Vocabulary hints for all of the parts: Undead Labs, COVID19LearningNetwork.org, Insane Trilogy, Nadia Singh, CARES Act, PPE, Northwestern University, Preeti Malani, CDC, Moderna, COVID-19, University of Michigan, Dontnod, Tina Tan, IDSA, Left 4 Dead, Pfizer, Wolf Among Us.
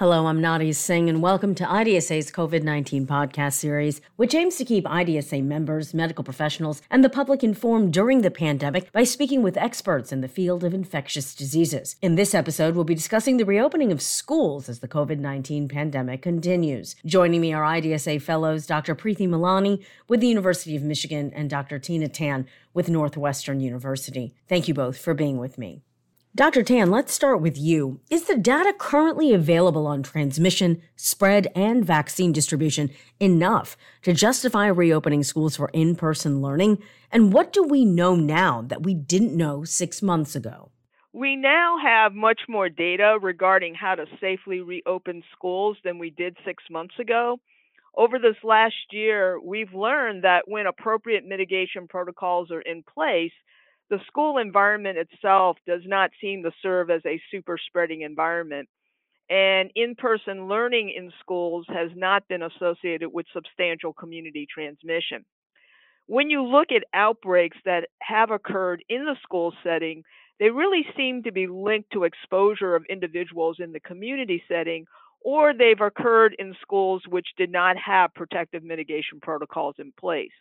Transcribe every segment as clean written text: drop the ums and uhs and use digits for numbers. Hello, I'm Nadia Singh, and welcome to IDSA's COVID-19 podcast series, which aims to keep IDSA members, medical professionals, and the public informed during the pandemic by speaking with experts in the field of infectious diseases. In this episode, we'll be discussing the reopening of schools as the COVID-19 pandemic continues. Joining me are IDSA fellows Dr. Preeti Malani with the University of Michigan and Dr. Tina Tan with Northwestern University. Thank you both for being with me. Dr. Tan, let's start with you. Is the data currently available on transmission, spread, and vaccine distribution enough to justify reopening schools for in-person learning? And what do we know now that we didn't know 6 months ago? We now have much more data regarding how to safely reopen schools than we did 6 months ago. Over this last year, we've learned that when appropriate mitigation protocols are in place, the school environment itself does not seem to serve as a super spreading environment, and in-person learning in schools has not been associated with substantial community transmission. When you look at outbreaks that have occurred in the school setting, they really seem to be linked to exposure of individuals in the community setting, or they've occurred in schools which did not have protective mitigation protocols in place.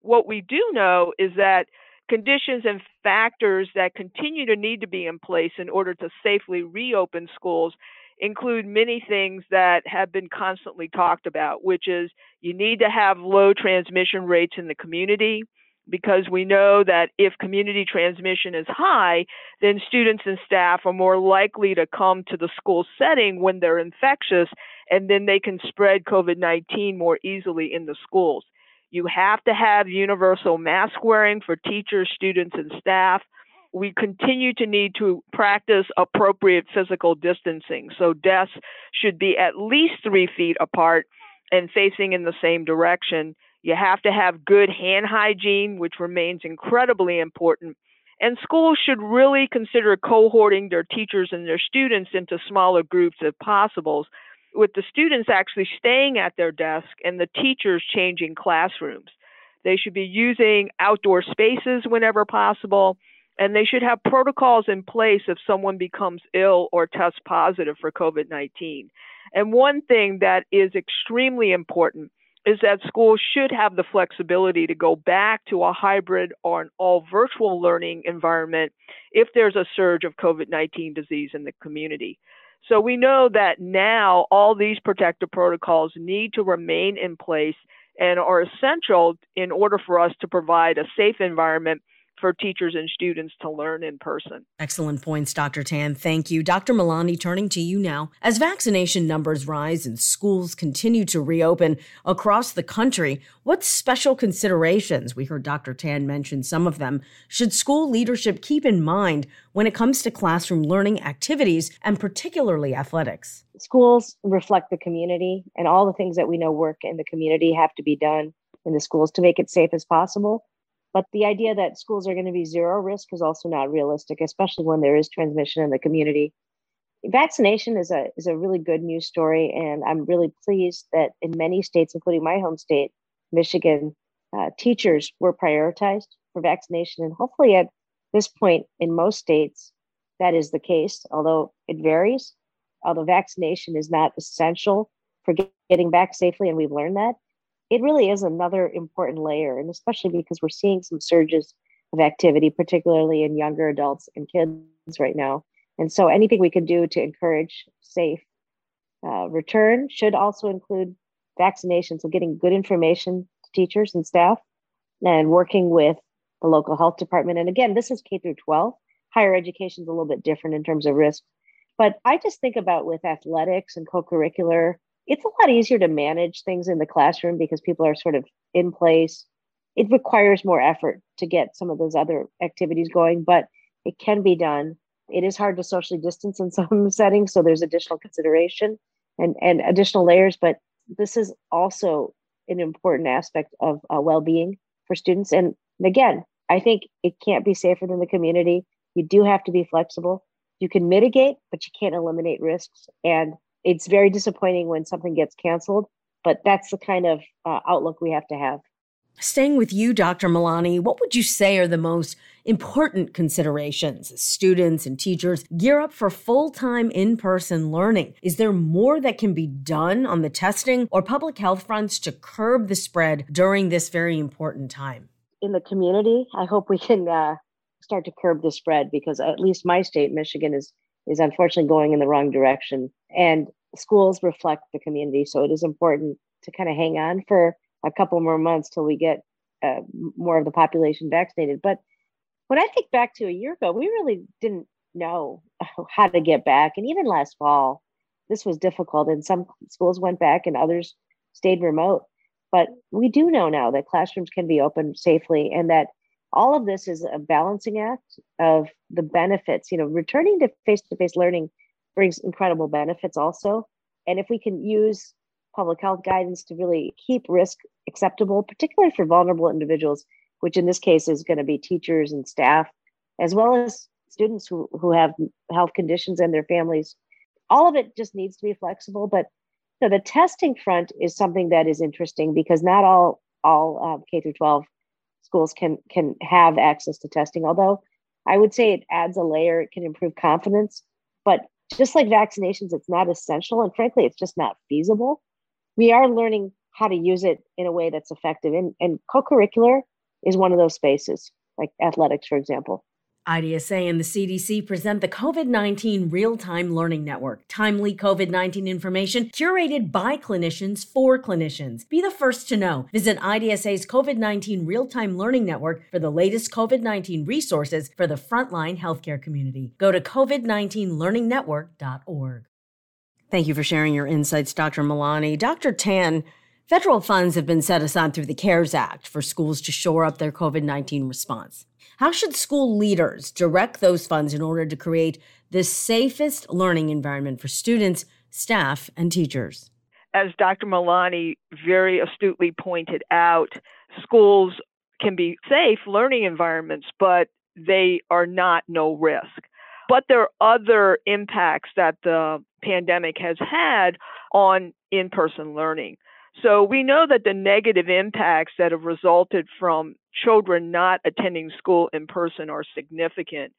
What we do know is that conditions and factors that continue to need to be in place in order to safely reopen schools include many things that have been constantly talked about, which is you need to have low transmission rates in the community, because we know that if community transmission is high, then students and staff are more likely to come to the school setting when they're infectious, and then they can spread COVID-19 more easily in the schools. You have to have universal mask wearing for teachers, students, and staff. We continue to need to practice appropriate physical distancing. So desks should be at least 3 feet apart and facing in the same direction. You have to have good hand hygiene, which remains incredibly important. And schools should really consider cohorting their teachers and their students into smaller groups if possible, with the students actually staying at their desk and the teachers changing classrooms. They should be using outdoor spaces whenever possible, and they should have protocols in place if someone becomes ill or tests positive for COVID-19. And one thing that is extremely important is that schools should have the flexibility to go back to a hybrid or an all-virtual learning environment if there's a surge of COVID-19 disease in the community. So we know that now all these protective protocols need to remain in place and are essential in order for us to provide a safe environment for teachers and students to learn in person. Excellent points, Dr. Tan. Thank you. Dr. Malani, turning to you now. As vaccination numbers rise and schools continue to reopen across the country, what special considerations, we heard Dr. Tan mention some of them, should school leadership keep in mind when it comes to classroom learning activities and particularly athletics? Schools reflect the community, and all the things that we know work in the community have to be done in the schools to make it safe as possible. But the idea that schools are going to be zero risk is also not realistic, especially when there is transmission in the community. Vaccination is a really good news story, and I'm really pleased that in many states, including my home state, Michigan, teachers were prioritized for vaccination. And hopefully at this point in most states, that is the case, although it varies. Although vaccination is not essential for getting back safely, and we've learned that, it really is another important layer, and especially because we're seeing some surges of activity, particularly in younger adults and kids right now. And so anything we can do to encourage safe return should also include vaccination. So getting good information to teachers and staff and working with the local health department. And again, this is K through 12. Higher education is a little bit different in terms of risk. But I just think about with athletics and co-curricular, it's a lot easier to manage things in the classroom because people are sort of in place. It requires more effort to get some of those other activities going, but it can be done. It is hard to socially distance in some settings, so there's additional consideration and additional layers, but this is also an important aspect of well-being for students. And again, I think it can't be safer than the community. You do have to be flexible. You can mitigate, but you can't eliminate risks. And it's very disappointing when something gets canceled, but that's the kind of outlook we have to have. Staying with you, Dr. Malani, what would you say are the most important considerations as students and teachers gear up for full-time in-person learning? Is there more that can be done on the testing or public health fronts to curb the spread during this very important time? In the community, I hope we can start to curb the spread, because at least my state, Michigan, is unfortunately going in the wrong direction. And schools reflect the community, so it is important to kind of hang on for a couple more months till we get more of the population vaccinated. But when I think back to a year ago, we really didn't know how to get back. And even last fall, this was difficult. And some schools went back and others stayed remote. But we do know now that classrooms can be open safely, and that all of this is a balancing act of the benefits. You know, returning to face-to-face learning brings incredible benefits also. And if we can use public health guidance to really keep risk acceptable, particularly for vulnerable individuals, which in this case is going to be teachers and staff, as well as students who have health conditions and their families. All of it just needs to be flexible. But you know, the testing front is something that is interesting, because not all K-12 schools can have access to testing, although I would say it adds a layer, it can improve confidence. But just like vaccinations, it's not essential. And frankly, it's just not feasible. We are learning how to use it in a way that's effective. And co-curricular is one of those spaces, like athletics, for example. IDSA and the CDC present the COVID-19 Real-Time Learning Network, timely COVID-19 information curated by clinicians for clinicians. Be the first to know. Visit IDSA's COVID-19 Real-Time Learning Network for the latest COVID-19 resources for the frontline healthcare community. Go to COVID19LearningNetwork.org. Thank you for sharing your insights, Dr. Malani. Dr. Tan, federal funds have been set aside through the CARES Act for schools to shore up their COVID-19 response. How should school leaders direct those funds in order to create the safest learning environment for students, staff, and teachers? As Dr. Malani very astutely pointed out, schools can be safe learning environments, but they are not no risk. But there are other impacts that the pandemic has had on in-person learning. So we know that the negative impacts that have resulted from children not attending school in person are significant.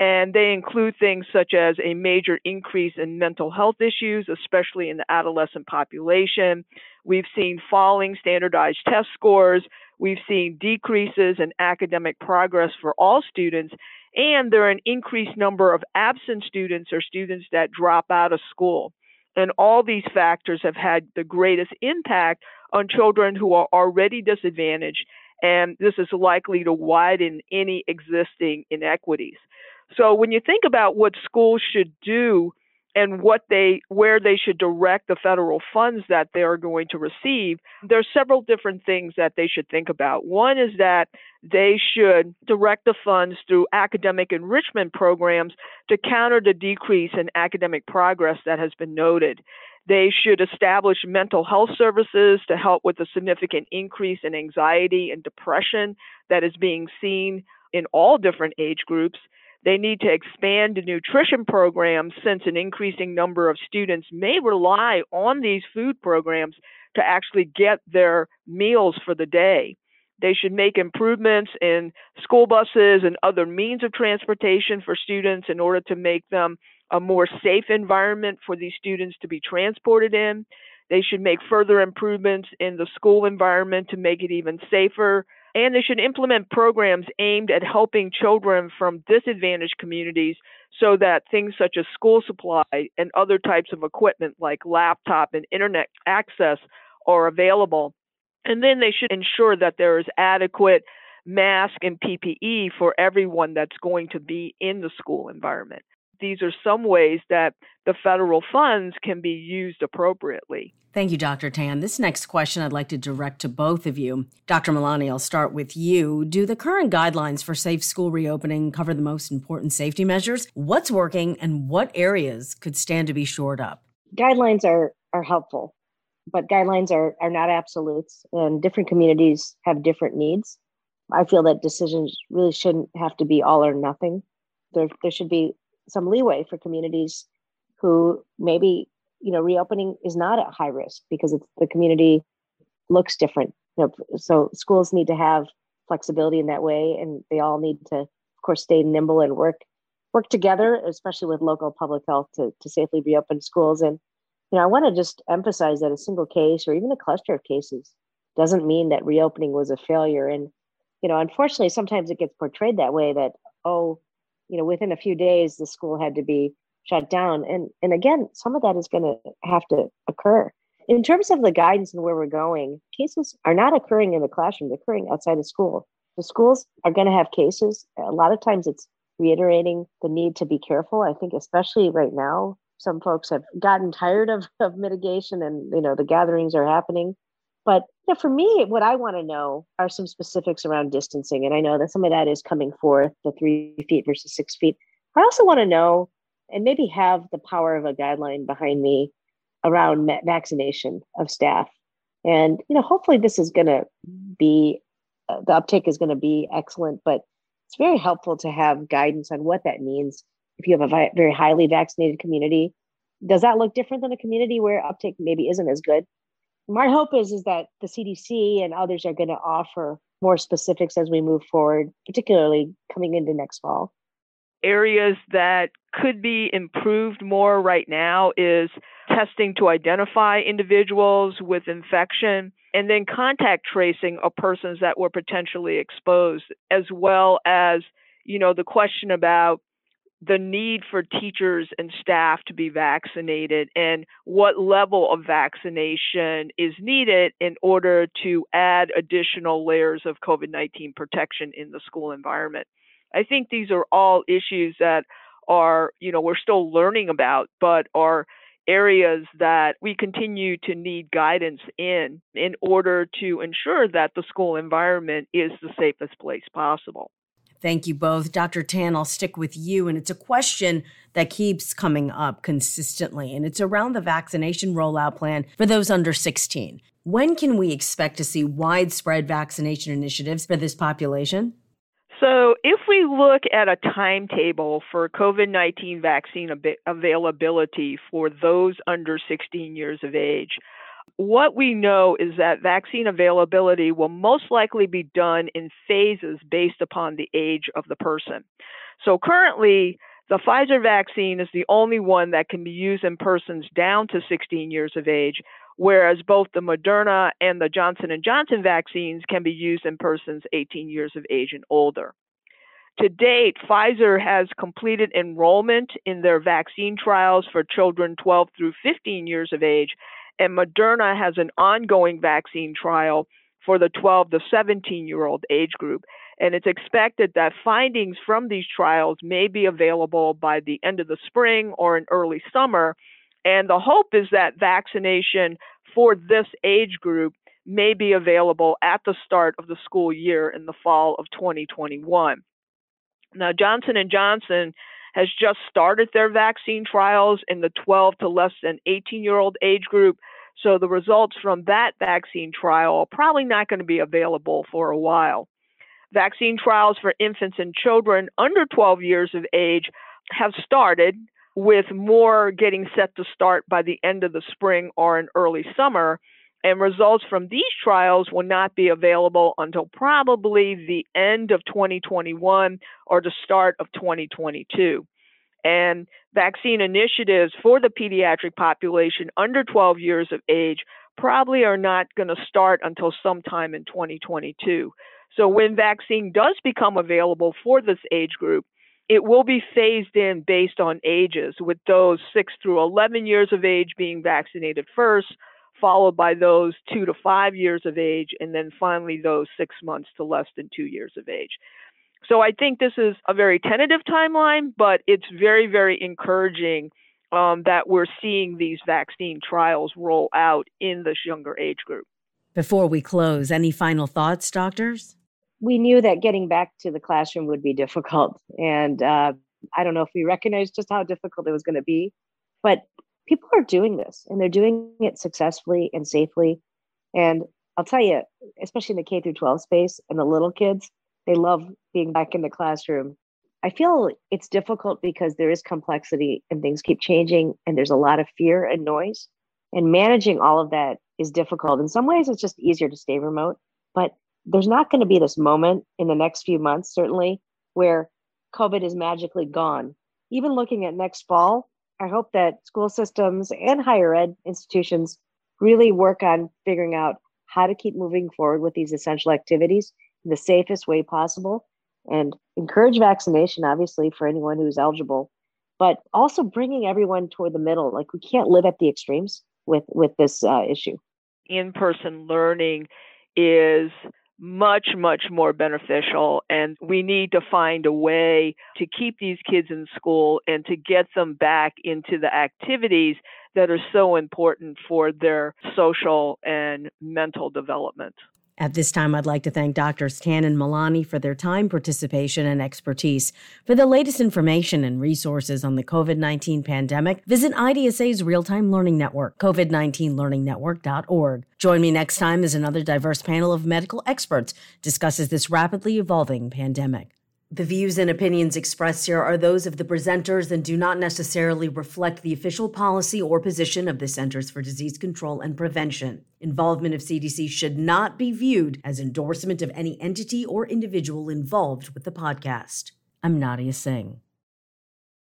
And they include things such as a major increase in mental health issues, especially in the adolescent population. We've seen falling standardized test scores. We've seen decreases in academic progress for all students. And there are an increased number of absent students or students that drop out of school. And all these factors have had the greatest impact on children who are already disadvantaged. And this is likely to widen any existing inequities. So when you think about what schools should do and where they should direct the federal funds that they are going to receive, there are several different things that they should think about. One is that they should direct the funds through academic enrichment programs to counter the decrease in academic progress that has been noted. They should establish mental health services to help with the significant increase in anxiety and depression that is being seen in all different age groups. They need to expand the nutrition programs, since an increasing number of students may rely on these food programs to actually get their meals for the day. They should make improvements in school buses and other means of transportation for students in order to make them a more safe environment for these students to be transported in. They should make further improvements in the school environment to make it even safer. And they should implement programs aimed at helping children from disadvantaged communities, so that things such as school supply and other types of equipment like laptop and internet access are available. And then they should ensure that there is adequate mask and PPE for everyone that's going to be in the school environment. These are some ways that the federal funds can be used appropriately. Thank you, Dr. Tan. This next question I'd like to direct to both of you. Dr. Malani, I'll start with you. Do the current guidelines for safe school reopening cover the most important safety measures? What's working, and what areas could stand to be shored up? Guidelines are helpful, but guidelines are not absolutes, and different communities have different needs. I feel that decisions really shouldn't have to be all or nothing. There should be some leeway for communities who maybe, reopening is not at high risk because the community looks different you know, so schools need to have flexibility in that way, and they all need to, of course, stay nimble and work together, especially with local public health, to safely reopen schools. And you know, I want to just emphasize that a single case or even a cluster of cases doesn't mean that reopening was a failure. And you know, unfortunately, sometimes it gets portrayed that way, that, oh, you know, within a few days the school had to be shut down. And again, some of that is going to have to occur. In terms of the guidance and where we're going, cases are not occurring in the classroom, they're occurring outside of school. The schools are going to have cases. A lot of times it's reiterating the need to be careful. I think especially right now, some folks have gotten tired of mitigation and, you know, the gatherings are happening. But you know, for me, what I want to know are some specifics around distancing. And I know that some of that is coming forth, the 3 feet versus 6 feet. I also want to know, and maybe have the power of a guideline behind me, around vaccination of staff. And, you know, hopefully this is going to be, the uptake is going to be excellent, but it's very helpful to have guidance on what that means. If you have a very highly vaccinated community, does that look different than a community where uptake maybe isn't as good? My hope is that the CDC and others are going to offer more specifics as we move forward, particularly coming into next fall. Areas that could be improved more right now is testing to identify individuals with infection, and then contact tracing of persons that were potentially exposed, as well as, you know, the question about the need for teachers and staff to be vaccinated and what level of vaccination is needed in order to add additional layers of COVID-19 protection in the school environment. I think these are all issues that are, you know, we're still learning about, but are areas that we continue to need guidance in order to ensure that the school environment is the safest place possible. Thank you both. Dr. Tan, I'll stick with you. And it's a question that keeps coming up consistently, and it's around the vaccination rollout plan for those under 16. When can we expect to see widespread vaccination initiatives for this population? So if we look at a timetable for COVID-19 vaccine availability for those under 16 years of age, what we know is that vaccine availability will most likely be done in phases based upon the age of the person. So currently, the Pfizer vaccine is the only one that can be used in persons down to 16 years of age, whereas both the Moderna and the Johnson & Johnson vaccines can be used in persons 18 years of age and older. To date, Pfizer has completed enrollment in their vaccine trials for children 12 through 15 years of age, and Moderna has an ongoing vaccine trial for the 12 to 17-year-old age group. And it's expected that findings from these trials may be available by the end of the spring or in early summer. And the hope is that vaccination for this age group may be available at the start of the school year in the fall of 2021. Now, Johnson & Johnson has just started their vaccine trials in the 12 to less than 18-year-old age group. So the results from that vaccine trial are probably not going to be available for a while. Vaccine trials for infants and children under 12 years of age have started, with more getting set to start by the end of the spring or in early summer. And results from these trials will not be available until probably the end of 2021 or the start of 2022. And vaccine initiatives for the pediatric population under 12 years of age probably are not going to start until sometime in 2022. So when vaccine does become available for this age group, it will be phased in based on ages, with those 6 through 11 years of age being vaccinated first, followed by those 2 to 5 years of age, and then finally those 6 months to less than 2 years of age. So I think this is a very tentative timeline, but it's very, very encouraging that we're seeing these vaccine trials roll out in this younger age group. Before we close, any final thoughts, doctors? We knew that getting back to the classroom would be difficult. And I don't know if we recognized just how difficult it was going to be, but people are doing this and they're doing it successfully and safely. And I'll tell you, especially in the K through 12 space and the little kids, they love being back in the classroom. I feel it's difficult because there is complexity and things keep changing and there's a lot of fear and noise, and managing all of that is difficult. In some ways, it's just easier to stay remote, but there's not going to be this moment in the next few months, certainly, where COVID is magically gone. Even looking at next fall, I hope that school systems and higher ed institutions really work on figuring out how to keep moving forward with these essential activities in the safest way possible, and encourage vaccination, obviously, for anyone who's eligible, but also bringing everyone toward the middle. Like, we can't live at the extremes with this issue. In-person learning is much, much more beneficial. And we need to find a way to keep these kids in school and to get them back into the activities that are so important for their social and mental development. At this time, I'd like to thank Drs. Tan and Malani for their time, participation, and expertise. For the latest information and resources on the COVID-19 pandemic, visit IDSA's Real-Time Learning Network, COVID19LearningNetwork.org. Join me next time as another diverse panel of medical experts discusses this rapidly evolving pandemic. The views and opinions expressed here are those of the presenters and do not necessarily reflect the official policy or position of the Centers for Disease Control and Prevention. Involvement of CDC should not be viewed as endorsement of any entity or individual involved with the podcast. I'm Nadia Singh.